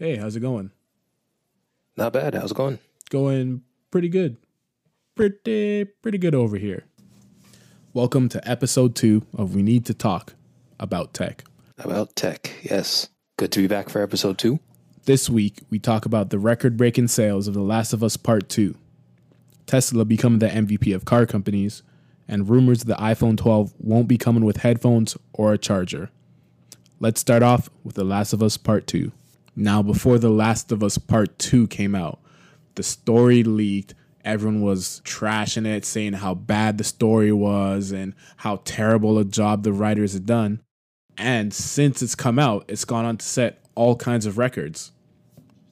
Hey, how's it going? Not bad. How's it going? Going pretty good. Pretty good over here. Welcome to episode 2 of We Need to Talk About Tech. About tech, yes. Good to be back for episode 2. This week, we talk about the record-breaking sales of The Last of Us Part II, Tesla becoming the MVP of car companies, and rumors the iPhone 12 won't be coming with headphones or a charger. Let's start off with The Last of Us Part II. Now, before The Last of Us Part II came out, the story leaked. Everyone was trashing it, saying how bad the story was and how terrible a job the writers had done. And since it's come out, it's gone on to set all kinds of records.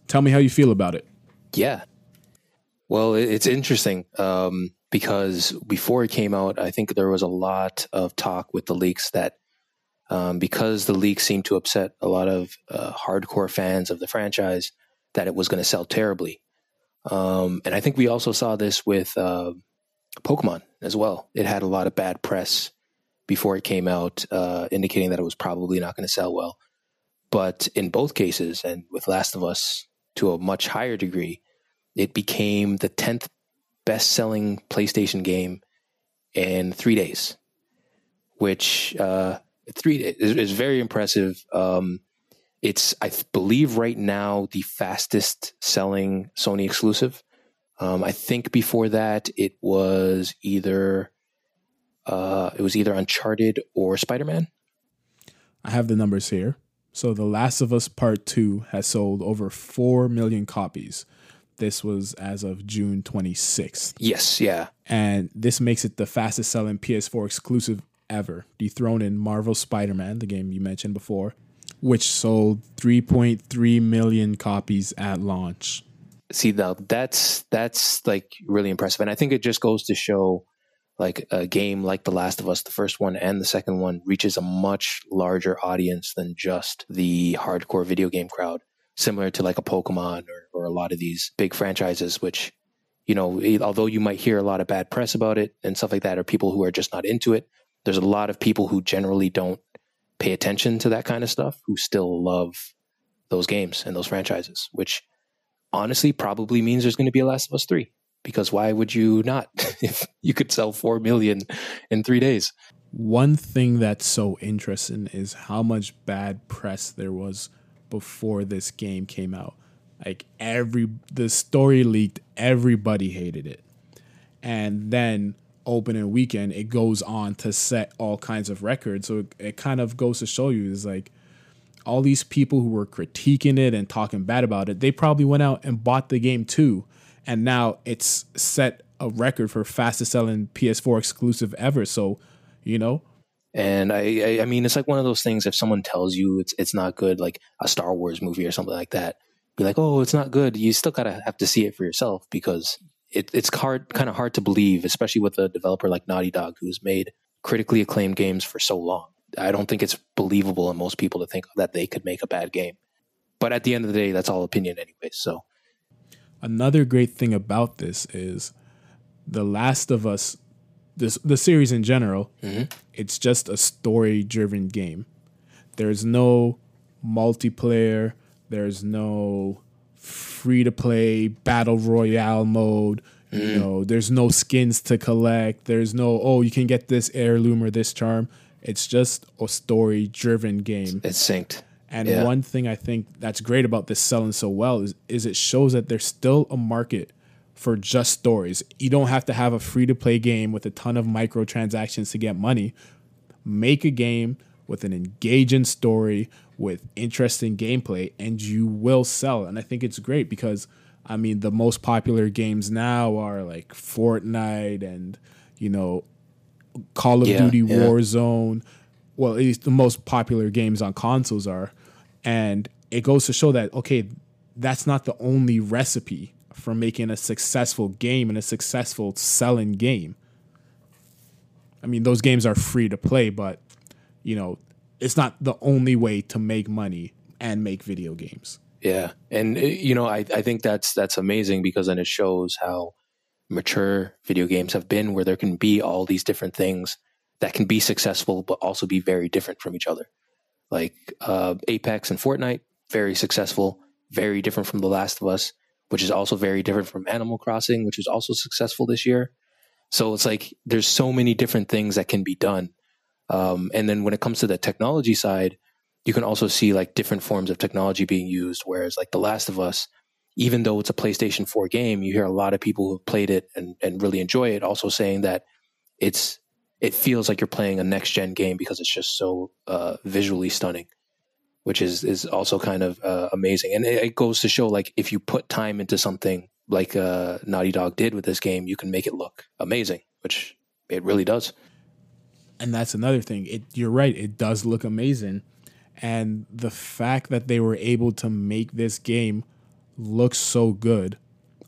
Tell me how you feel about it. Yeah. Well, it's interesting because before it came out, I think there was a lot of talk with the leaks that because the leaks seemed to upset a lot of hardcore fans of the franchise, that it was going to sell terribly. And I think we also saw this with Pokemon as well. It had a lot of bad press before it came out, indicating that it was probably not going to sell well. But in both cases, and with Last of Us to a much higher degree, it became the 10th best-selling PlayStation game in 3 days, which is very impressive. It's, I believe right now, the fastest-selling Sony exclusive. I think before that, it was either Uncharted or Spider-Man. I have the numbers here. So The Last of Us Part II has sold over 4 million copies. This was as of June 26th. Yes, yeah. And this makes it the fastest selling PS4 exclusive ever, dethroning Marvel's Spider-Man, the game you mentioned before, which sold 3.3 million copies at launch. See, now that's like really impressive. And I think it just goes to show, like, a game like The Last of Us, the first one and the second one, reaches a much larger audience than just the hardcore video game crowd, similar to like a Pokemon or a lot of these big franchises, which, you know, although you might hear a lot of bad press about it and stuff like that, or people who are just not into it, there's a lot of people who generally don't pay attention to that kind of stuff who still love those games and those franchises, which honestly probably means there's going to be a Last of Us 3. Because why would you not if you could sell 4 million in 3 days? One thing that's so interesting is how much bad press there was before this game came out. Like, the story leaked, everybody hated it. And then opening weekend, it goes on to set all kinds of records. So it kind of goes to show you, is like, all these people who were critiquing it and talking bad about it, they probably went out and bought the game too. And now it's set a record for fastest selling PS4 exclusive ever. So, you know. And I mean, it's like one of those things, if someone tells you it's not good, like a Star Wars movie or something like that, be like, oh, it's not good. You still gotta have to see it for yourself, because it's kind of hard to believe, especially with a developer like Naughty Dog, who's made critically acclaimed games for so long. I don't think it's believable in most people to think that they could make a bad game. But at the end of the day, that's all opinion anyway, so. Another great thing about this is The Last of Us, the series in general, It's just a story-driven game. There's no multiplayer. There's no free-to-play battle royale mode. You know, there's no skins to collect. There's no, oh, you can get this heirloom or this charm. It's just a story-driven game. It's synced. And One thing I think that's great about this selling so well is it shows that there's still a market for just stories. You don't have to have a free-to-play game with a ton of microtransactions to get money. Make a game with an engaging story, with interesting gameplay, and you will sell. And I think it's great because, I mean, the most popular games now are like Fortnite and, you know, Call of Duty, Warzone. Well, at least the most popular games on consoles are. And it goes to show that, okay, that's not the only recipe for making a successful game and a successful selling game. I mean, those games are free to play, but, you know, it's not the only way to make money and make video games. Yeah. And, you know, I think that's amazing, because then it shows how mature video games have been, where there can be all these different things that can be successful, but also be very different from each other. Like Apex and Fortnite, very successful. very different from The Last of Us, which is also very different from Animal Crossing, which was also successful this year. So it's like there's so many different things that can be done. And then when it comes to the technology side, you can also see like different forms of technology being used. Whereas like The Last of Us, even though it's a PlayStation 4 game, you hear a lot of people who have played it and really enjoy it also saying that it feels like you're playing a next-gen game because it's just so visually stunning, which is also kind of amazing. And it goes to show, like, if you put time into something like Naughty Dog did with this game, you can make it look amazing, which it really does. And that's another thing. You're right. It does look amazing. And the fact that they were able to make this game look so good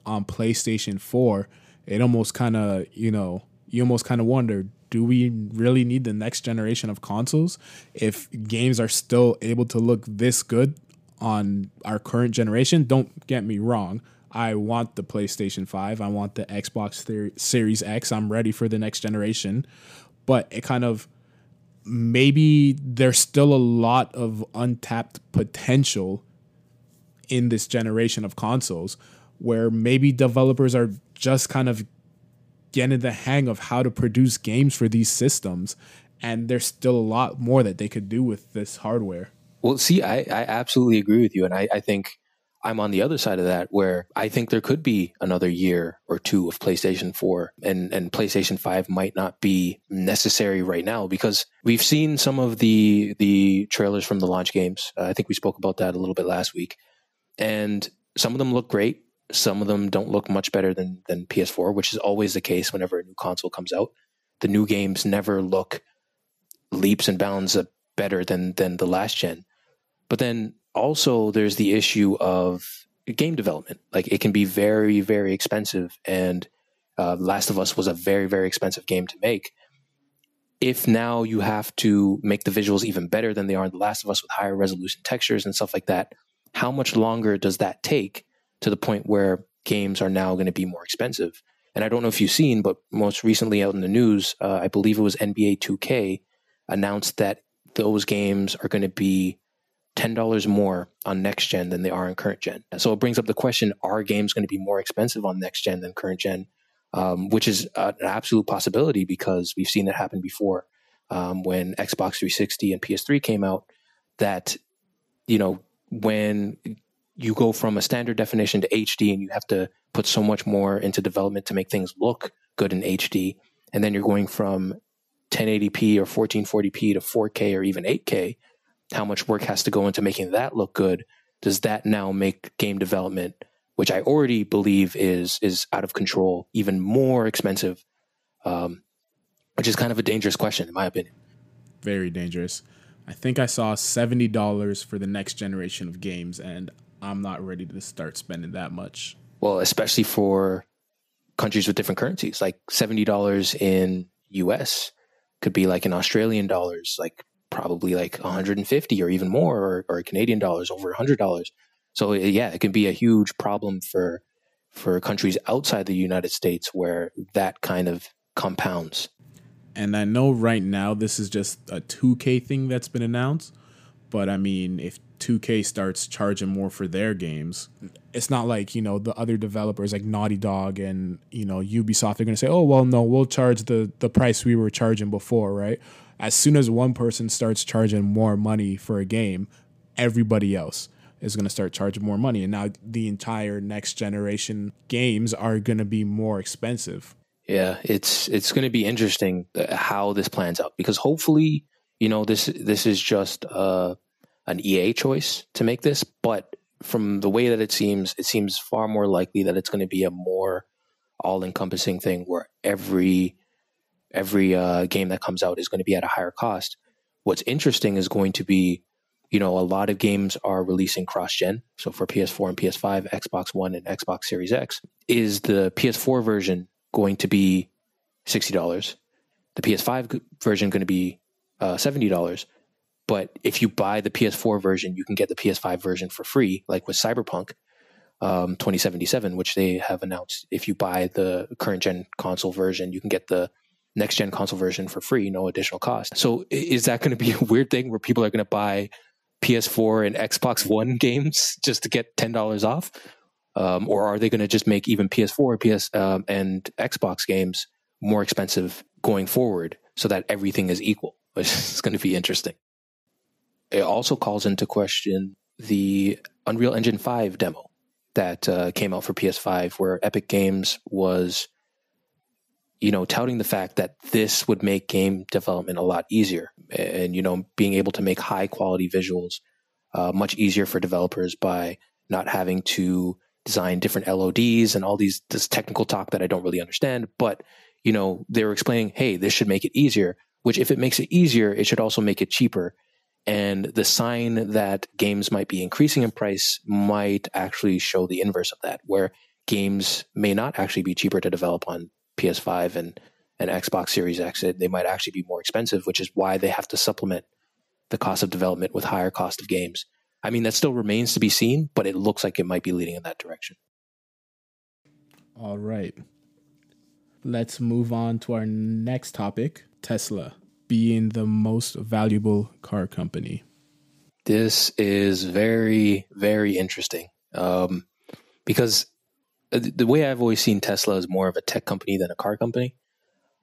on PlayStation 4, it almost kind of, you almost kind of wonder, do we really need the next generation of consoles if games are still able to look this good on our current generation? Don't get me wrong. I want the PlayStation 5. I want the Xbox Series X. I'm ready for the next generation. But it kind of, maybe there's still a lot of untapped potential in this generation of consoles where maybe developers are just kind of getting the hang of how to produce games for these systems, and there's still a lot more that they could do with this hardware. Well, see, I absolutely agree with you, and I think I'm on the other side of that, where I think there could be another year or two of PlayStation 4, and PlayStation 5 might not be necessary right now, because we've seen some of the trailers from the launch games. I think we spoke about that a little bit last week, and some of them look great. Some of them don't look much better than PS4, which is always the case whenever a new console comes out. The new games never look leaps and bounds better than the last gen. But then also there's the issue of game development. Like, it can be very, very expensive. And Last of Us was a very, very expensive game to make. If now you have to make the visuals even better than they are in The Last of Us with higher resolution textures and stuff like that, how much longer does that take? To the point where games are now going to be more expensive. And I don't know if you've seen, but most recently out in the news, I believe it was NBA 2K announced that those games are going to be $10 more on next gen than they are on current gen. And so it brings up the question, are games going to be more expensive on next gen than current gen? Which is an absolute possibility, because we've seen that happen before when Xbox 360 and PS3 came out, that, when you go from a standard definition to HD, and you have to put so much more into development to make things look good in HD. And then you're going from 1080p or 1440p to 4K or even 8K. How much work has to go into making that look good? Does that now make game development, which I already believe is out of control, even more expensive? Which is kind of a dangerous question, in my opinion. Very dangerous. I think I saw $70 for the next generation of games, and I'm not ready to start spending that much. Well, especially for countries with different currencies, like $70 in US could be like in Australian dollars, like probably like 150 or even more, or Canadian dollars, over $100. So yeah, it can be a huge problem for countries outside the United States where that kind of compounds. And I know right now this is just a 2K thing that's been announced, but I mean, if 2K starts charging more for their games, it's not like, the other developers like Naughty Dog and, Ubisoft, they're going to say, oh, well, no, we'll charge the price we were charging before, right? As soon as one person starts charging more money for a game, everybody else is going to start charging more money. And now the entire next generation games are going to be more expensive. Yeah, it's going to be interesting how this plans out, because hopefully, this is just an EA choice to make this, but from the way that it seems far more likely that it's going to be a more all-encompassing thing where every game that comes out is going to be at a higher cost. What's interesting is going to be, a lot of games are releasing cross-gen. So for PS4 and PS5, Xbox One and Xbox Series X, is the PS4 version going to be $60? The PS5 version going to be $70? But if you buy the PS4 version, you can get the PS5 version for free, like with Cyberpunk 2077, which they have announced. If you buy the current-gen console version, you can get the next-gen console version for free, no additional cost. So is that going to be a weird thing where people are going to buy PS4 and Xbox One games just to get $10 off? Or are they going to just make even PS4 and Xbox games more expensive going forward so that everything is equal? It's going to be interesting. It also calls into question the Unreal Engine 5 demo that came out for PS5, where Epic Games was, you know, touting the fact that this would make game development a lot easier and, you know, being able to make high quality visuals much easier for developers by not having to design different LODs and all these, this technical talk that I don't really understand. But, you know, they were explaining, hey, this should make it easier, which if it makes it easier, it should also make it cheaper. And the sign that games might be increasing in price might actually show the inverse of that, where games may not actually be cheaper to develop on PS5 and Xbox Series X. They might actually be more expensive, which is why they have to supplement the cost of development with higher cost of games. I mean, that still remains to be seen, but it looks like it might be leading in that direction. All right. Let's move on to our next topic, Tesla being the most valuable car company. This is very, very interesting because the way I've always seen Tesla is more of a tech company than a car company.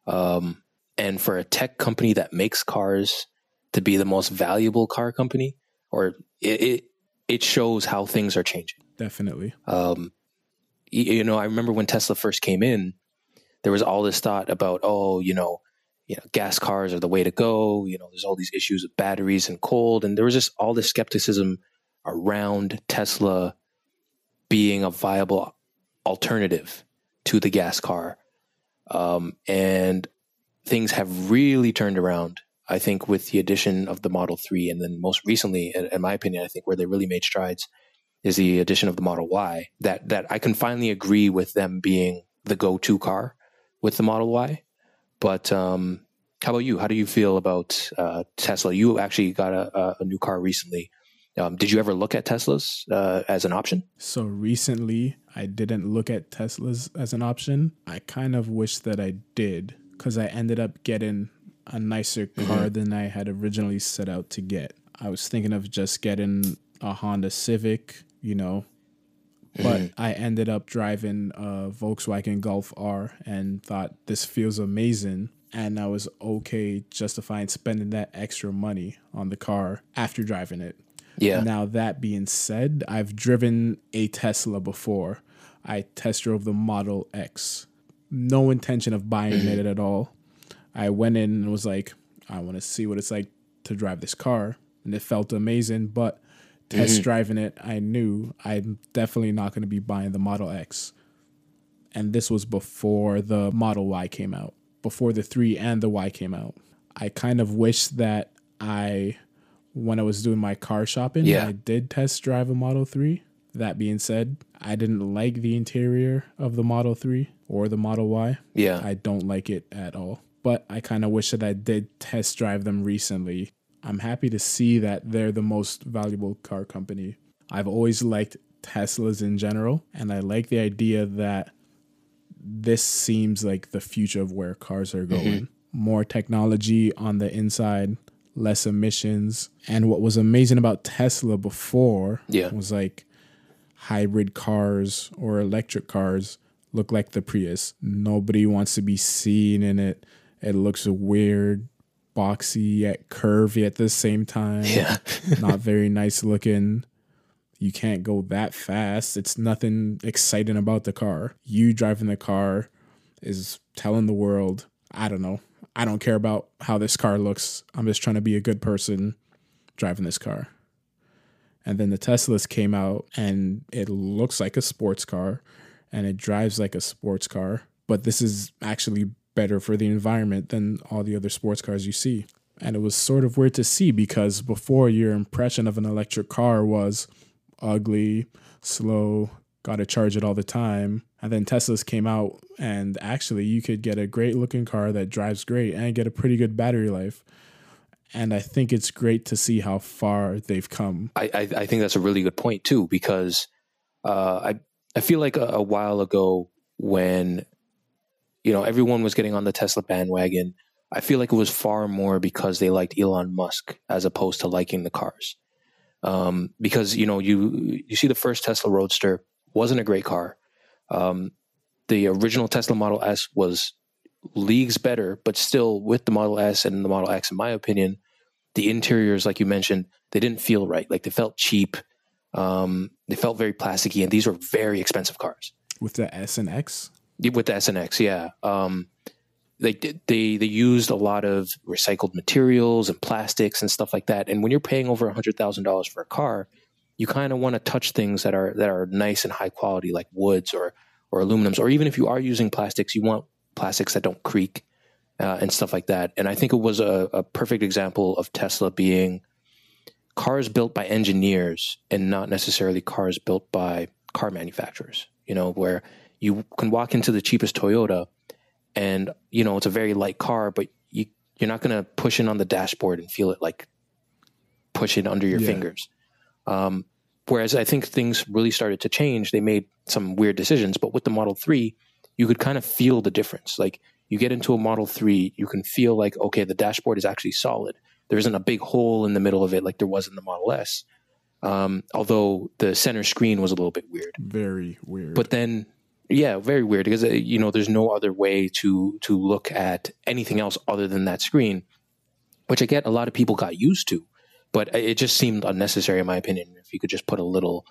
And for a tech company that makes cars to be the most valuable car company, or it shows how things are changing. Definitely. You know, I remember when Tesla first came in, there was all this thought about, oh, you know, gas cars are the way to go. You know, there's all these issues with batteries and cold. And there was just all this skepticism around Tesla being a viable alternative to the gas car. And things have really turned around, I think, with the addition of the Model 3. And then most recently, in my opinion, I think where they really made strides is the addition of the Model Y, that I can finally agree with them being the go-to car with the Model Y. But how about you? How do you feel about Tesla? You actually got a new car recently. Did you ever look at Teslas as an option? So recently, I didn't look at Teslas as an option. I kind of wish that I did, because I ended up getting a nicer car than I had originally set out to get. I was thinking of just getting a Honda Civic, you know, but I ended up driving a Volkswagen Golf R and thought this feels amazing. And I was okay justifying spending that extra money on the car after driving it. Yeah. Now, that being said, I've driven a Tesla before. I test drove the Model X. No intention of buying it at all. I went in and was like, I want to see what it's like to drive this car. And it felt amazing, but test driving it, I knew I'm definitely not going to be buying the Model X. And this was before the Model Y came out, before the 3 and the Y came out. I kind of wish that when I was doing my car shopping, I did test drive a Model 3. That being said, I didn't like the interior of the Model 3 or the Model Y. Yeah. I don't like it at all. But I kind of wish that I did test drive them recently. I'm happy to see that they're the most valuable car company. I've always liked Teslas in general, and I like the idea that this seems like the future of where cars are going. More technology on the inside, less emissions. And what was amazing about Tesla before was like hybrid cars or electric cars look like the Prius. Nobody wants to be seen in it. It looks weird, boxy, yet curvy at the same time. Yeah. Not very nice looking. You can't go that fast. It's nothing exciting about the car. You driving the car is telling the world, I don't know, I don't care about how this car looks. I'm just trying to be a good person driving this car. And then the Teslas came out and it looks like a sports car and it drives like a sports car. But this is actually better for the environment than all the other sports cars you see. And it was sort of weird to see, because before, your impression of an electric car was ugly, slow, got to charge it all the time. And then Teslas came out and actually you could get a great looking car that drives great and get a pretty good battery life. And I think it's great to see how far they've come. I think that's a really good point too, because I feel like a while ago when, you know, everyone was getting on the Tesla bandwagon, I feel like it was far more because they liked Elon Musk as opposed to liking the cars. because, you know, you see the first Tesla Roadster wasn't a great car. The original Tesla Model S was leagues better, but still with the Model S and the Model X, in my opinion, the interiors, like you mentioned, they didn't feel right. Like, they felt cheap. They felt very plasticky, and these were very expensive cars. With the S and X? With the S and X, yeah. They used a lot of recycled materials and plastics and stuff like that. And when you're paying over $100,000 for a car, you kind of want to touch things that are nice and high quality, like woods or aluminums, or even if you are using plastics, you want plastics that don't creak and stuff like that. And I think it was a perfect example of Tesla being cars built by engineers and not necessarily cars built by car manufacturers, you know, where you can walk into the cheapest Toyota and, you know, it's a very light car, but you're not going to push in on the dashboard and feel it like push it under your fingers. Whereas I think things really started to change. They made some weird decisions, but with the Model 3, you could kind of feel the difference. Like, you get into a Model 3, you can feel like, okay, the dashboard is actually solid. There isn't a big hole in the middle of it like there was in the Model S. Although the center screen was a little bit weird. Very weird. But then, yeah, very weird, because, you know, there's no other way to look at anything else other than that screen, which I get a lot of people got used to. But it just seemed unnecessary, in my opinion, if you could just put a little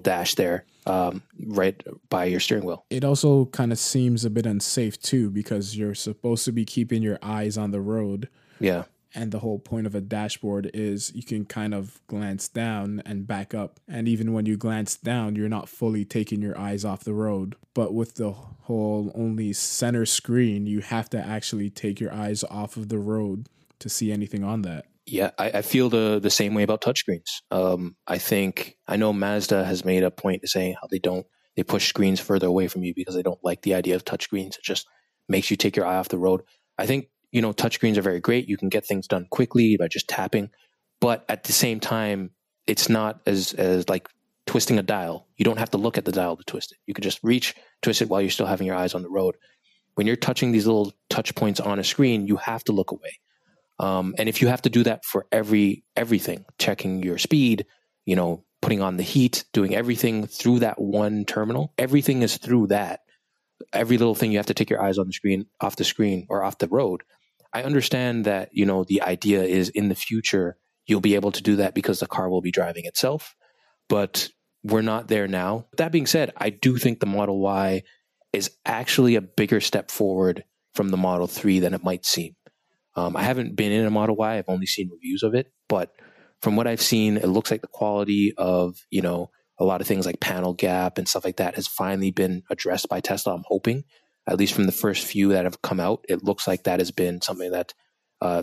dash there right by your steering wheel. It also kind of seems a bit unsafe, too, because you're supposed to be keeping your eyes on the road. Yeah. And the whole point of a dashboard is you can kind of glance down and back up. And even when you glance down, you're not fully taking your eyes off the road. But with the whole only center screen, you have to actually take your eyes off of the road to see anything on that. Yeah, I feel the same way about touchscreens. I know Mazda has made a point to say how they push screens further away from you because they don't like the idea of touchscreens. It just makes you take your eye off the road. I think, you know, touchscreens are very great. You can get things done quickly by just tapping, but at the same time, it's not as like twisting a dial. You don't have to look at the dial to twist it. You could just reach, twist it while you're still having your eyes on the road. When you're touching these little touch points on a screen, you have to look away. And if you have to do that for everything, checking your speed, you know, putting on the heat, doing everything through that one terminal, everything is through that. Every little thing, you have to take your eyes on the screen, off the screen or off the road. I understand that, you know, the idea is in the future, you'll be able to do that because the car will be driving itself, but we're not there now. That being said, I do think the Model Y is actually a bigger step forward from the Model 3 than it might seem. I haven't been in a Model Y. I've only seen reviews of it. But from what I've seen, it looks like the quality of, you know, a lot of things like panel gap and stuff like that has finally been addressed by Tesla. I'm hoping, at least from the first few that have come out, it looks like that has been something that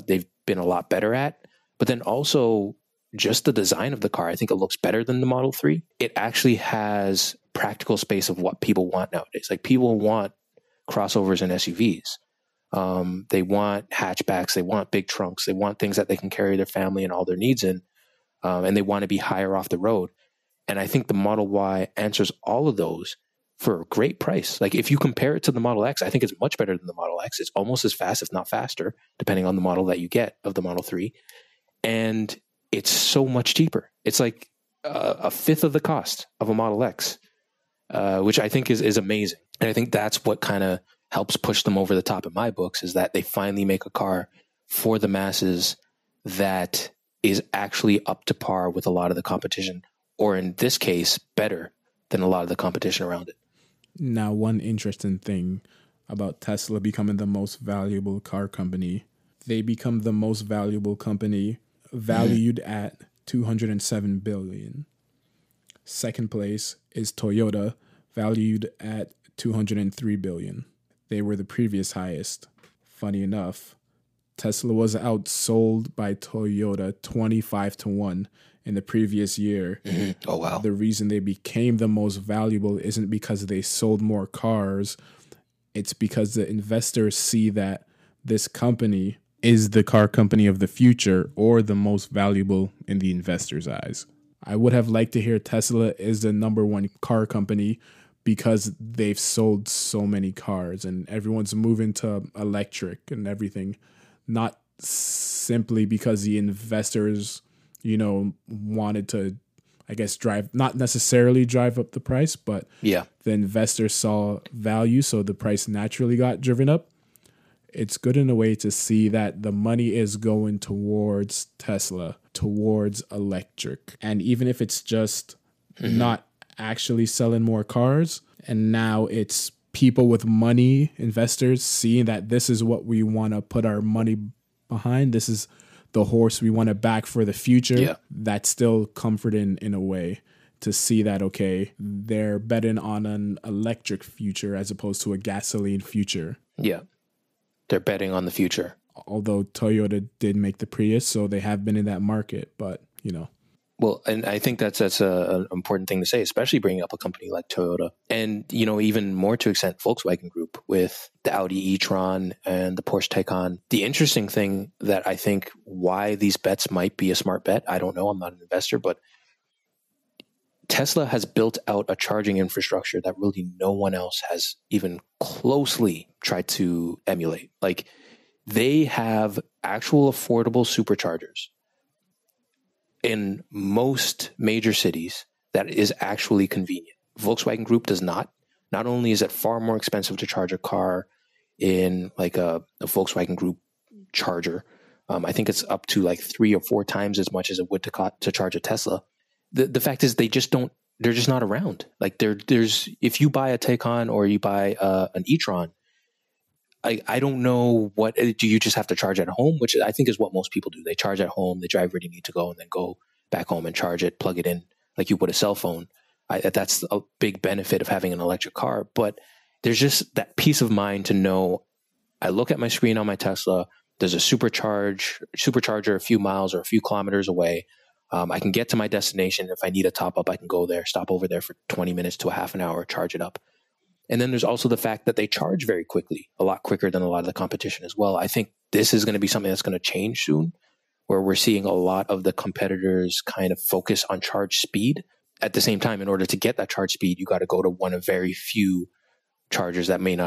they've been a lot better at. But then also just the design of the car, I think it looks better than the Model 3. It actually has practical space of what people want nowadays. Like, people want crossovers and SUVs. They want hatchbacks, they want big trunks, they want things that they can carry their family and all their needs in, and they want to be higher off the road. And I think the Model Y answers all of those for a great price. Like, if you compare it to the Model X, I think it's much better than the Model X. It's almost as fast, if not faster, depending on the model that you get of the Model 3. And it's so much cheaper. It's like a fifth of the cost of a Model X, which I think is amazing. And I think that's what kind of helps push them over the top in my books, is that they finally make a car for the masses that is actually up to par with a lot of the competition, or in this case, better than a lot of the competition around it. Now, one interesting thing about Tesla becoming the most valuable car company, they become the most valuable company valued at $207 billion. Second place is Toyota, valued at $203 billion. They were the previous highest. Funny enough, Tesla was outsold by Toyota 25-1 in the previous year. Mm-hmm. Oh, wow. The reason they became the most valuable isn't because they sold more cars. It's because the investors see that this company is the car company of the future, or the most valuable in the investors' eyes. I would have liked to hear Tesla is the number one car company, because they've sold so many cars and everyone's moving to electric and everything, not simply because the investors you know, wanted to, I guess, drive, not necessarily drive up the price, but yeah, the investors saw value, so the price naturally got driven up. It's good in a way to see that the money is going towards Tesla, towards electric. And even if it's just not actually selling more cars, and now it's people with money, investors, seeing that this is what we want to put our money behind. This is the horse we want to back for the future. Yeah. That's still comforting in a way to see that, okay, they're betting on an electric future as opposed to a gasoline future. Yeah. They're betting on the future. Although Toyota did make the Prius, so they have been in that market, but you know. Well, and I think that's an important thing to say, especially bringing up a company like Toyota. And, you know, even more to extent, Volkswagen Group with the Audi e-tron and the Porsche Taycan. The interesting thing that I think why these bets might be a smart bet, I don't know, I'm not an investor, but Tesla has built out a charging infrastructure that really no one else has even closely tried to emulate. Like, they have actual affordable superchargers in most major cities that is actually convenient. Volkswagen Group does not. Not only is it far more expensive to charge a car in like a Volkswagen Group charger, I think it's up to like 3 or 4 times as much as it would to charge a Tesla. The fact is they just don't, they're just not around. Like there's, if you buy a Taycan or you buy an e-tron, I don't know, what do you just have to charge at home, which I think is what most people do. They charge at home, they drive where you need to go, and then go back home and charge it, plug it in like you would a cell phone. That's a big benefit of having an electric car. But there's just that peace of mind to know, I look at my screen on my Tesla, there's a supercharger a few miles or a few kilometers away. I can get to my destination. If I need a top up, I can go there, stop over there for 20 minutes to a half an hour, charge it up. And then there's also the fact that they charge very quickly, a lot quicker than a lot of the competition as well. I think this is going to be something that's going to change soon, where we're seeing a lot of the competitors kind of focus on charge speed. At the same time, in order to get that charge speed, you got to go to one of very few chargers that may or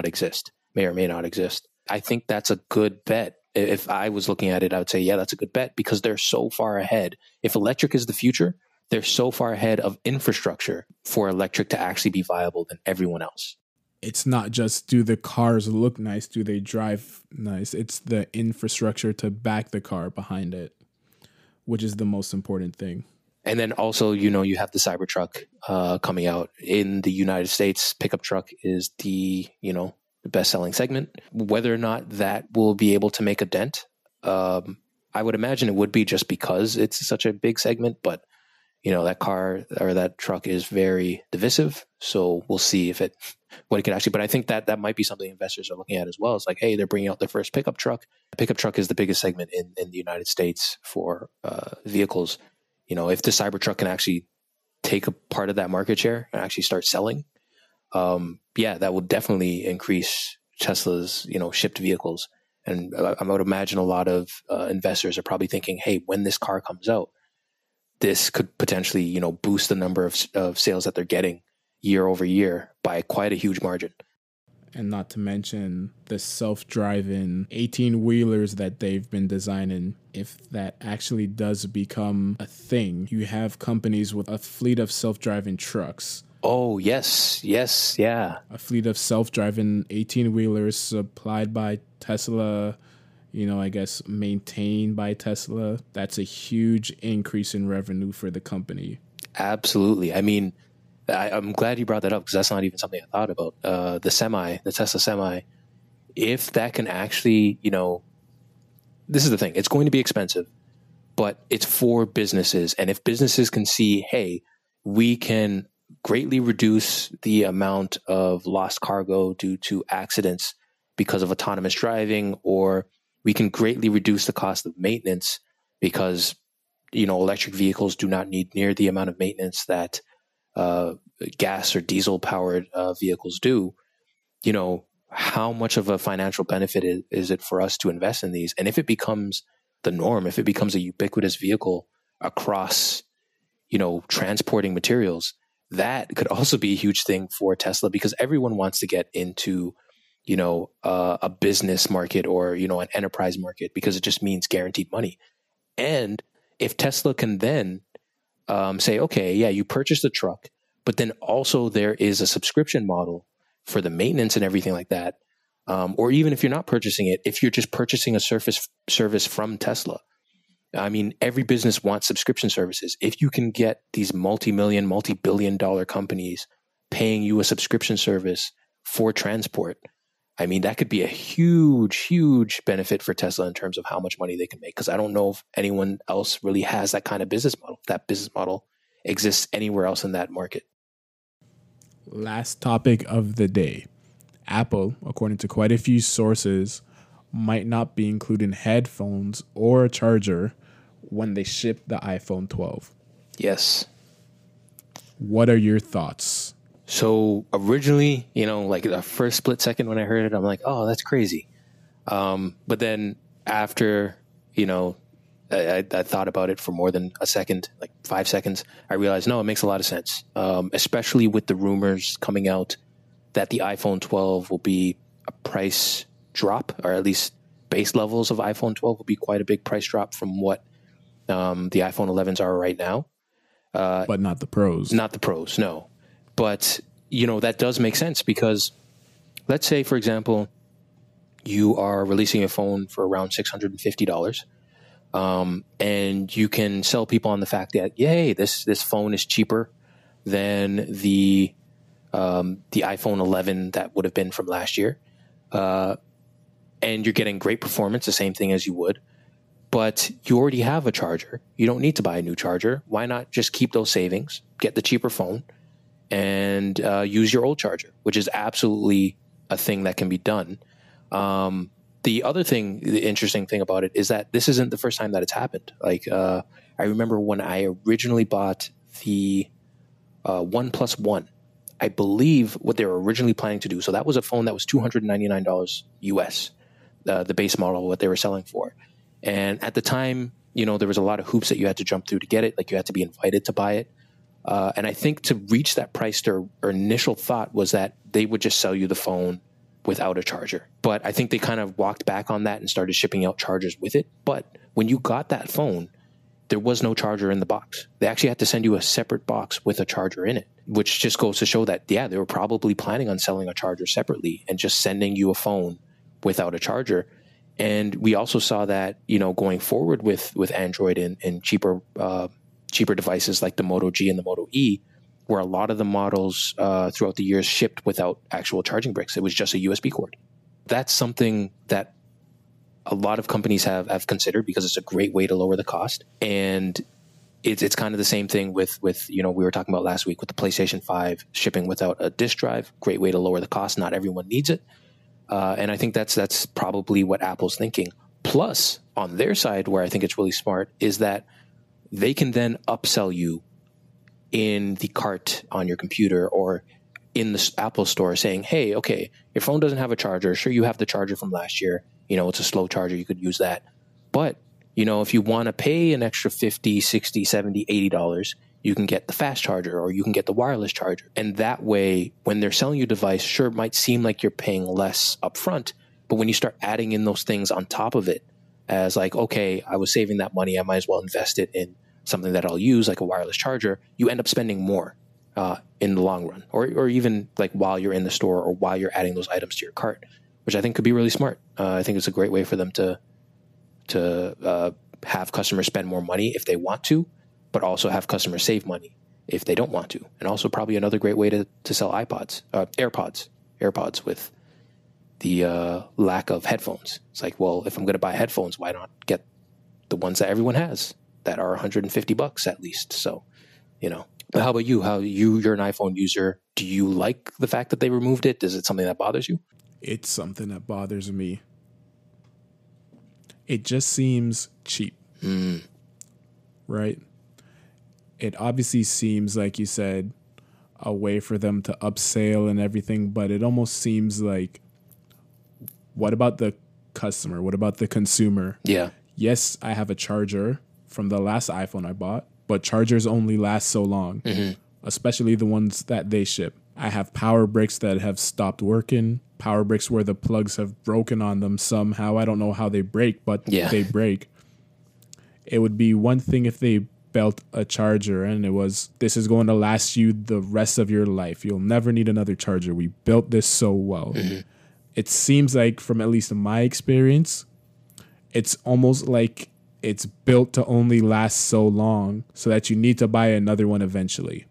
may not exist. I think that's a good bet. If I was looking at it, I would say, yeah, that's a good bet, because they're so far ahead. If electric is the future, they're so far ahead of infrastructure for electric to actually be viable than everyone else. It's not just, do the cars look nice? Do they drive nice? It's the infrastructure to back the car behind it, which is the most important thing. And then also, you know, you have the Cybertruck coming out in the United States. Pickup truck is the, you know, best-selling segment. Whether or not that will be able to make a dent, I would imagine it would be, just because it's such a big segment. But you know, that car or that truck is very divisive, so we'll see if it what it can actually. But I think that might be something investors are looking at as well. It's like, hey, they're bringing out their first pickup truck. The pickup truck is the biggest segment in the United States for vehicles. You know, if the Cybertruck can actually take a part of that market share and actually start selling, yeah, that will definitely increase Tesla's, you know, shipped vehicles. And I would imagine a lot of investors are probably thinking, hey, when this car comes out, this could potentially, you know, boost the number of sales that they're getting year over year by quite a huge margin. And not to mention the self-driving 18-wheelers that they've been designing. If that actually does become a thing, you have companies with a fleet of self-driving trucks. Oh, yes, yeah. A fleet of self-driving 18-wheelers supplied by Tesla, you know, I guess maintained by Tesla. That's a huge increase in revenue for the company. Absolutely. I mean, I'm glad you brought that up, because that's not even something I thought about. The Tesla Semi, if that can actually, you know, this is the thing. It's going to be expensive, but it's for businesses. And if businesses can see, hey, we can greatly reduce the amount of lost cargo due to accidents because of autonomous driving, or we can greatly reduce the cost of maintenance because, you know, electric vehicles do not need near the amount of maintenance that gas or diesel powered vehicles do. You know, how much of a financial benefit is it for us to invest in these? And if it becomes the norm, if it becomes a ubiquitous vehicle across, you know, transporting materials, that could also be a huge thing for Tesla, because everyone wants to get into, you know, a business market or, you know, an enterprise market, because it just means guaranteed money. And if Tesla can then say, okay, yeah, you purchase the truck, but then also there is a subscription model for the maintenance and everything like that. Or even if you're not purchasing it, if you're just purchasing a service from Tesla, I mean, every business wants subscription services. If you can get these multi-million, multi-billion dollar companies paying you a subscription service for transport, I mean, that could be a huge, huge benefit for Tesla in terms of how much money they can make. Because I don't know if anyone else really has that kind of business model. That business model exists anywhere else in that market. Last topic of the day. Apple, according to quite a few sources, might not be including headphones or a charger when they ship the iPhone 12. Yes. What are your thoughts? So originally, you know, like the first split second when I heard it, I'm like, oh, that's crazy. But then after, you know, I thought about it for more than a second, like 5 seconds, I realized, no, it makes a lot of sense, especially with the rumors coming out that the iPhone 12 will be a price drop, or at least base levels of iPhone 12 will be quite a big price drop from what the iPhone 11s are right now. But not the Pros. Not the Pros, no. But, you know, that does make sense because let's say, for example, you are releasing a phone for around $650. And you can sell people on the fact that, yay, this phone is cheaper than the iPhone 11 that would have been from last year. And you're getting great performance, the same thing as you would. But you already have a charger. You don't need to buy a new charger. Why not just keep those savings, get the cheaper phone, and use your old charger, which is absolutely a thing that can be done. The other thing, the interesting thing about it is that this isn't the first time that it's happened. Like, I remember when I originally bought the OnePlus One, I believe what they were originally planning to do. So that was a phone that was $299 US, the base model, what they were selling for. And at the time, you know, there was a lot of hoops that you had to jump through to get it. Like you had to be invited to buy it. And I think to reach that price, their initial thought was that they would just sell you the phone without a charger. But I think they kind of walked back on that and started shipping out chargers with it. But when you got that phone, there was no charger in the box. They actually had to send you a separate box with a charger in it, which just goes to show that, yeah, they were probably planning on selling a charger separately and just sending you a phone without a charger. And we also saw that, you know, going forward with Android and cheaper devices like the Moto G and the Moto E, where a lot of the models throughout the years shipped without actual charging bricks. It was just a USB cord. That's something that a lot of companies have considered because it's a great way to lower the cost. And it's kind of the same thing with, you know, we were talking about last week with the PlayStation 5 shipping without a disk drive. Great way to lower the cost. Not everyone needs it. And I think that's probably what Apple's thinking. Plus, on their side, where I think it's really smart, is that they can then upsell you in the cart on your computer or in the Apple store saying, hey, okay, your phone doesn't have a charger. Sure, you have the charger from last year. You know, it's a slow charger. You could use that. But, you know, if you want to pay an extra $50, $60, $70, $80, you can get the fast charger or you can get the wireless charger. And that way, when they're selling you a device, sure, it might seem like you're paying less upfront. But when you start adding in those things on top of it as like, okay, I was saving that money. I might as well invest it in something that I'll use, like a wireless charger. You end up spending more in the long run, or even like while you're in the store or while you're adding those items to your cart, which I think could be really smart. I think it's a great way for them to have customers spend more money if they want to, but also have customers save money if they don't want to. And also probably another great way to sell AirPods with the lack of headphones. It's like, well, if I'm going to buy headphones, why not get the ones that everyone has? That are $150 at least. So, you know, but how about you? You're an iPhone user. Do you like the fact that they removed it? Is it something that bothers you? It's something that bothers me. It just seems cheap, right? It obviously seems, like you said, a way for them to upsell and everything, but it almost seems like, what about the customer? What about the consumer? Yeah. Yes, I have a charger from the last iPhone I bought, but chargers only last so long, especially the ones that they ship. I have power bricks that have stopped working, power bricks where the plugs have broken on them somehow. I don't know how they break, but they break. It would be one thing if they built a charger and it was, this is going to last you the rest of your life. You'll never need another charger. We built this so well. Mm-hmm. It seems like, from at least my experience, it's almost like it's built to only last so long so that you need to buy another one eventually.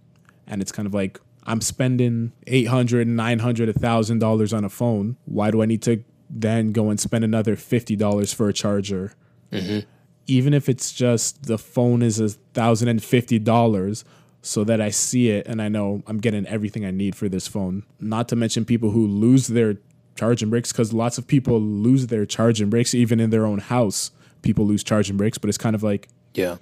And it's kind of like, I'm spending $800, $900, $1,000 on a phone. Why do I need to then go and spend another $50 for a charger? Mm-hmm. Even if it's just the phone is $1,050 so that I see it and I know I'm getting everything I need for this phone. Not to mention people who lose their charging bricks, because lots of people lose their charging bricks. Even in their own house, people lose charging bricks. But it's kind of like, yeah,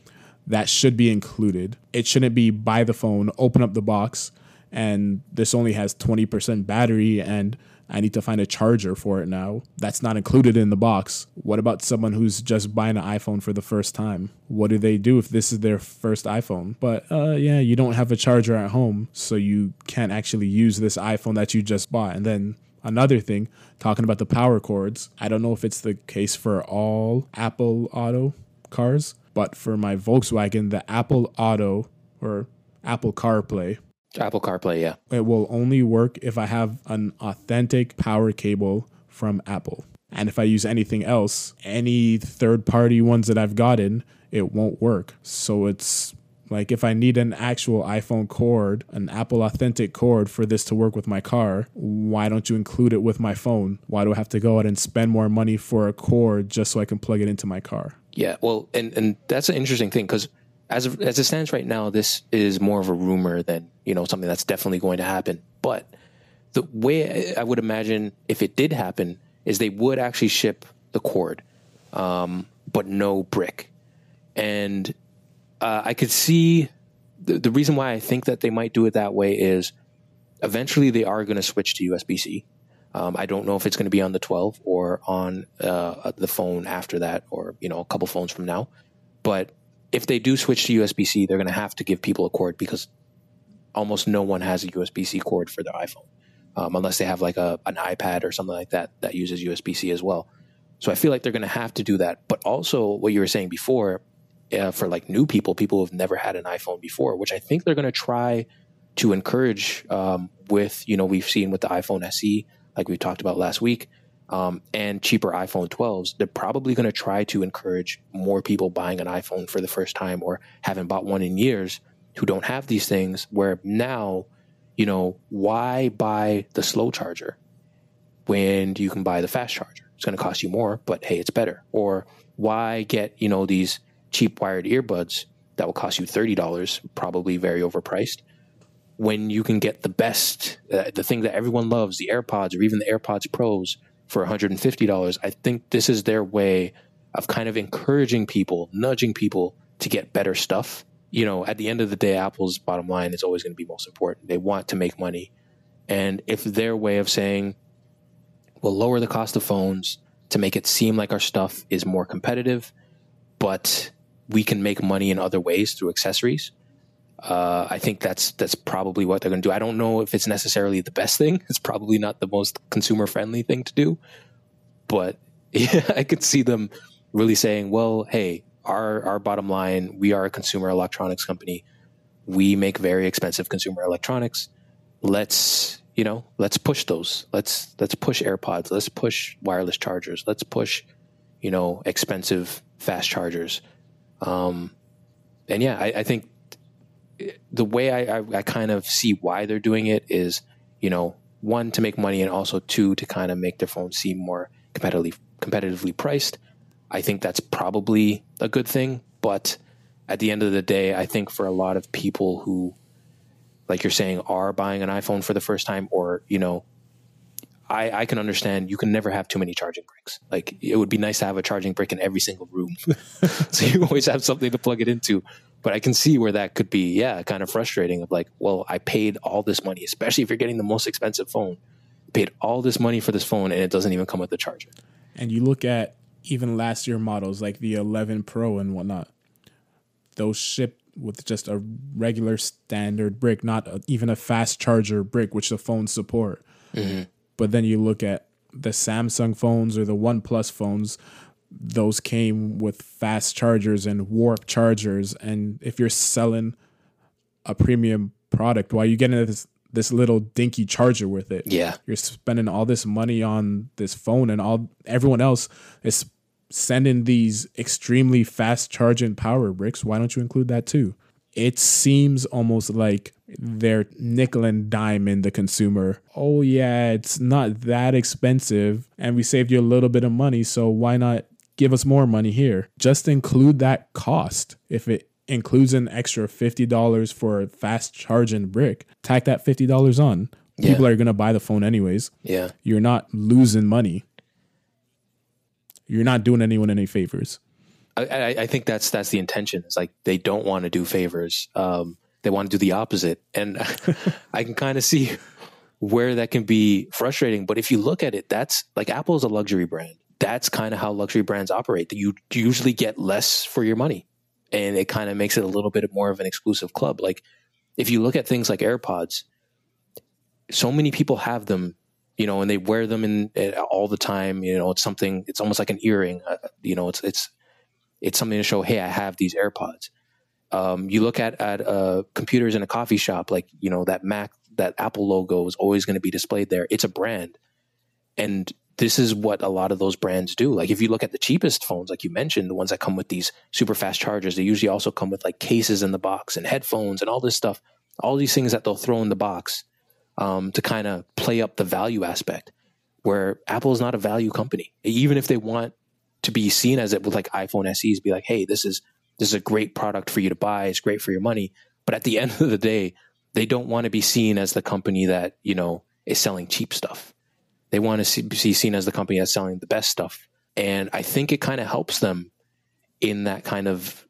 that should be included. It shouldn't be buy the phone, open up the box, and this only has 20% battery and I need to find a charger for it now. That's not included in the box. What about someone who's just buying an iPhone for the first time? What do they do if this is their first iPhone? But yeah, you don't have a charger at home, so you can't actually use this iPhone that you just bought. And then another thing, talking about the power cords, I don't know if it's the case for all Apple Auto cars, but for my Volkswagen, the Apple Auto or Apple CarPlay, Apple CarPlay, yeah. It will only work if I have an authentic power cable from Apple. And if I use anything else, any third-party ones that I've gotten, it won't work. So it's like, if I need an actual iPhone cord, an Apple authentic cord for this to work with my car, why don't you include it with my phone? Why do I have to go out and spend more money for a cord just so I can plug it into my car? Yeah, well, and that's an interesting thing, because as it stands right now, this is more of a rumor than, you know, something that's definitely going to happen. But the way I would imagine, if it did happen, is they would actually ship the cord, but no brick. And I could see the reason why I think that they might do it that way is eventually they are going to switch to USB-C. I don't know if it's going to be on the 12 or on the phone after that, or, you know, a couple phones from now. But if they do switch to USB-C, they're going to have to give people a cord, because almost no one has a USB-C cord for their iPhone, unless they have like an iPad or something like that that uses USB-C as well. So I feel like they're going to have to do that. But also what you were saying before, for like new people who have never had an iPhone before, which I think they're going to try to encourage with, you know, we've seen with the iPhone SE, like we talked about last week, and cheaper iPhone 12s, they're probably going to try to encourage more people buying an iPhone for the first time, or haven't bought one in years, who don't have these things, where now, you know, why buy the slow charger when you can buy the fast charger? It's going to cost you more, but hey, it's better. Or why get, you know, these cheap wired earbuds that will cost you $30, probably very overpriced, when you can get the best, the thing that everyone loves, the AirPods, or even the AirPods Pros, for $150, I think this is their way of kind of encouraging people, nudging people to get better stuff. You know, at the end of the day, Apple's bottom line is always going to be most important. They want to make money. And if their way of saying, we'll lower the cost of phones to make it seem like our stuff is more competitive, but we can make money in other ways through accessories, I think that's probably what they're going to do. I don't know if it's necessarily the best thing. It's probably not the most consumer-friendly thing to do. But yeah, I could see them really saying, well, hey, our bottom line, we are a consumer electronics company. We make very expensive consumer electronics. Let's, you know, let's push those. Let's push AirPods. Let's push wireless chargers. Let's push, you know, expensive fast chargers. And yeah, I think the way I kind of see why they're doing it is, you know, one, to make money, and also two, to kind of make their phone seem more competitively priced. I think that's probably a good thing. But at the end of the day, I think for a lot of people who, like you're saying, are buying an iPhone for the first time, or, you know, I can understand you can never have too many charging bricks. Like, it would be nice to have a charging brick in every single room. So you always have something to plug it into. But I can see where that could be, yeah, kind of frustrating, of like, well, I paid all this money, especially if you're getting the most expensive phone. I paid all this money for this phone, and it doesn't even come with the charger. And you look at even last year models like the 11 Pro and whatnot. Those ship with just a regular standard brick, not even a fast charger brick, which the phones support. Mm-hmm. But then you look at the Samsung phones or the OnePlus phones, those came with fast chargers and warp chargers. And if you're selling a premium product, why are you getting this little dinky charger with it? Yeah. You're spending all this money on this phone, and everyone else is sending these extremely fast charging power bricks. Why don't you include that too? It seems almost like they're nickel and diming the consumer. Oh yeah, it's not that expensive and we saved you a little bit of money, so why not give us more money here? Just include that cost. If it includes an extra $50 for a fast charging brick, tack that $50 on. Yeah. People are going to buy the phone anyways. Yeah. You're not losing money. You're not doing anyone any favors. I think that's the intention. It's like they don't want to do favors. They want to do the opposite. And I can kind of see where that can be frustrating. But if you look at it, that's like Apple is a luxury brand. That's kind of how luxury brands operate. You usually get less for your money. And it kind of makes it a little bit more of an exclusive club. Like if you look at things like AirPods, so many people have them, you know, and they wear them in all the time. You know, it's something, it's almost like an earring, you know, it's something to show, hey, I have these AirPods. You look at computers in a coffee shop, like, you know, that Apple logo is always going to be displayed there. It's a brand. And this is what a lot of those brands do. Like if you look at the cheapest phones, like you mentioned, the ones that come with these super fast chargers, they usually also come with like cases in the box and headphones and all this stuff, all these things that they'll throw in the box to kind of play up the value aspect, where Apple is not a value company. Even if they want to be seen as it with like iPhone SEs, be like, hey, this is a great product for you to buy. It's great for your money. But at the end of the day, they don't want to be seen as the company that, you know, is selling cheap stuff. They want to be seen as the company that's selling the best stuff. And I think it kind of helps them in that kind of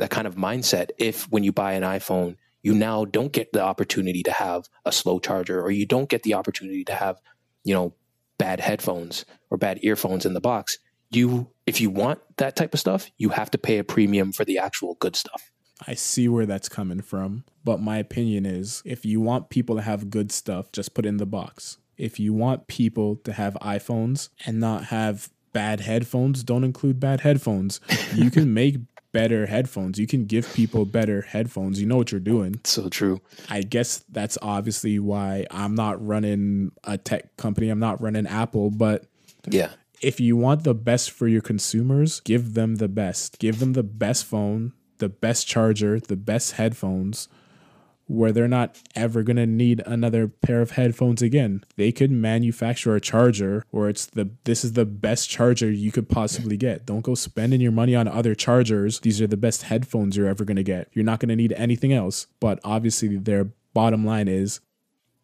mindset. If when you buy an iPhone, you now don't get the opportunity to have a slow charger, or you don't get the opportunity to have, you know, bad headphones or bad earphones in the box. If you want that type of stuff, you have to pay a premium for the actual good stuff. I see where that's coming from, but my opinion is if you want people to have good stuff, just put it in the box. If you want people to have iPhones and not have bad headphones, don't include bad headphones. You can make better headphones. You can give people better headphones. You know what you're doing. So true. I guess that's obviously why I'm not running a tech company. I'm not running Apple, but yeah. If you want the best for your consumers, give them the best. Give them the best phone, the best charger, the best headphones, where they're not ever going to need another pair of headphones again. They could manufacture a charger where this is the best charger you could possibly get. Don't go spending your money on other chargers. These are the best headphones you're ever going to get. You're not going to need anything else. But obviously their bottom line is,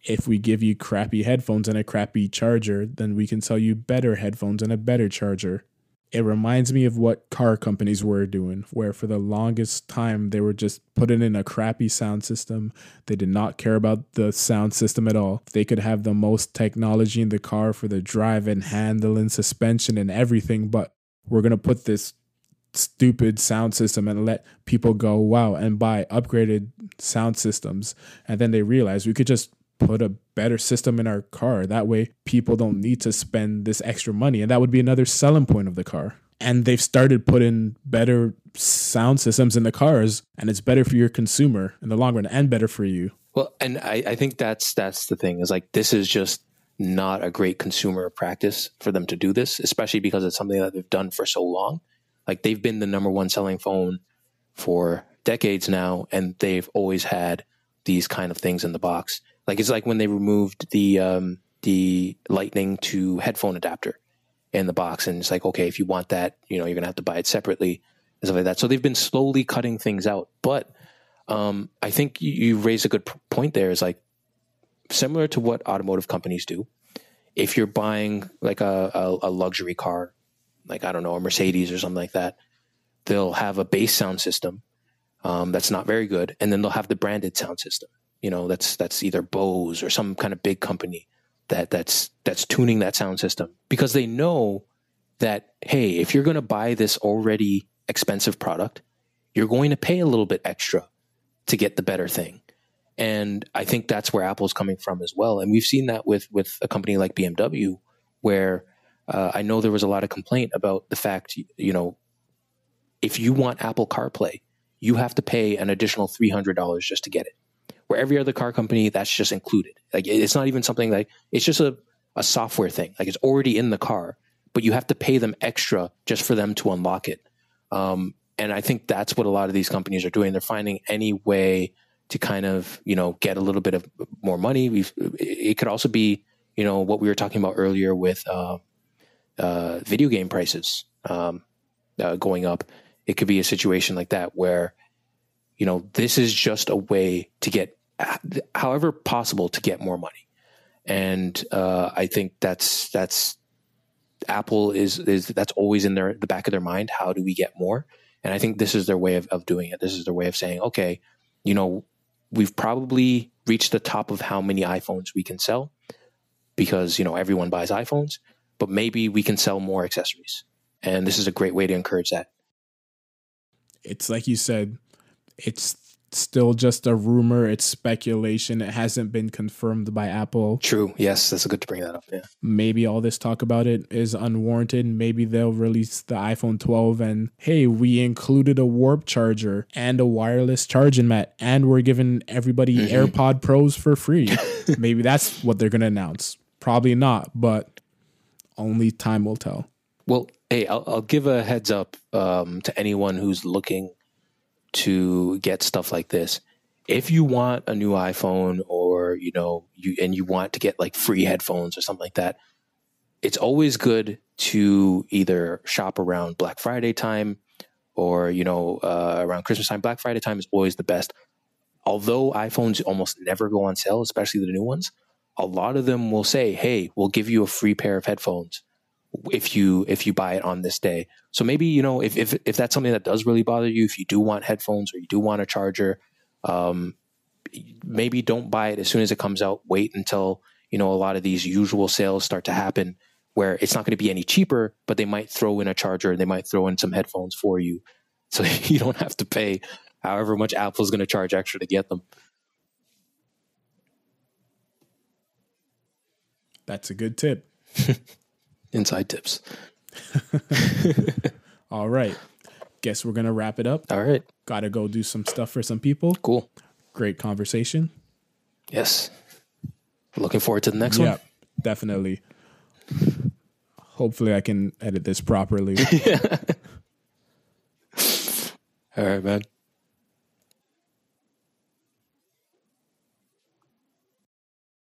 if we give you crappy headphones and a crappy charger, then we can sell you better headphones and a better charger. It reminds me of what car companies were doing, where for the longest time, they were just putting in a crappy sound system. They did not care about the sound system at all. They could have the most technology in the car for the drive and handle and suspension and everything, but we're going to put this stupid sound system and let people go, wow, and buy upgraded sound systems. And then they realized we could just put a better system in our car. That way people don't need to spend this extra money. And that would be another selling point of the car. And they've started putting better sound systems in the cars, and it's better for your consumer in the long run and better for you. Well, and I think that's the thing, is like, this is just not a great consumer practice for them to do this, especially because it's something that they've done for so long. Like they've been the number one selling phone for decades now, and they've always had these kind of things in the box. Like it's like when they removed the Lightning to headphone adapter in the box, and it's like, okay, if you want that, you know, you're gonna have to buy it separately and stuff like that. So they've been slowly cutting things out. But I think you raise a good point there. Is like similar to what automotive companies do. If you're buying like a luxury car, like I don't know, a Mercedes or something like that, they'll have a base sound system that's not very good, and then they'll have the branded sound system. You know, that's either Bose or some kind of big company that's tuning that sound system, because they know that, hey, if you're going to buy this already expensive product, you're going to pay a little bit extra to get the better thing. And I think that's where Apple's coming from as well. And we've seen that with a company like BMW, where I know there was a lot of complaint about the fact, you know, if you want Apple CarPlay, you have to pay an additional $300 just to get it. Where every other car company, that's just included. Like, it's not even something like, it's just a software thing. Like, it's already in the car, but you have to pay them extra just for them to unlock it. And I think that's what a lot of these companies are doing. They're finding any way to kind of, you know, get a little bit of more money. It could also be, you know, what we were talking about earlier with video game prices going up. It could be a situation like that where, you know, this is just a way to get, however possible, to get more money. And I think that's Apple is that's always in the back of their mind. How do we get more? And I think this is their way of doing it. This is their way of saying, okay, you know, we've probably reached the top of how many iPhones we can sell because, you know, everyone buys iPhones, but maybe we can sell more accessories. And this is a great way to encourage that. It's like you said, it's still just a rumor. It's speculation. It hasn't been confirmed by Apple. True. Yes, that's good to bring that up. Yeah. Maybe all this talk about it is unwarranted. Maybe they'll release the iPhone 12 and, hey, we included a warp charger and a wireless charging mat, and we're giving everybody AirPod Pros for free. Maybe that's what they're going to announce. Probably not, but only time will tell. Well, hey, I'll give a heads up to anyone who's looking to get stuff like this. If you want a new iPhone, or, you know, you want to get like free headphones or something like that, it's always good to either shop around Black Friday time or, you know, around Christmas time. Black Friday time is always the best. Although iPhones almost never go on sale, especially the new ones, a lot of them will say, hey, we'll give you a free pair of headphones if you buy it on this day. So maybe, you know, if that's something that does really bother you, if you do want headphones or you do want a charger, maybe don't buy it as soon as it comes out. Wait until, you know, a lot of these usual sales start to happen where it's not going to be any cheaper, but they might throw in a charger and they might throw in some headphones for you. So you don't have to pay however much Apple's going to charge extra to get them. That's a good tip. Inside tips. All right. Guess we're going to wrap it up. All right. Got to go do some stuff for some people. Cool. Great conversation. Yes. Looking forward to the next one. Yeah, definitely. Hopefully I can edit this properly. All right, man.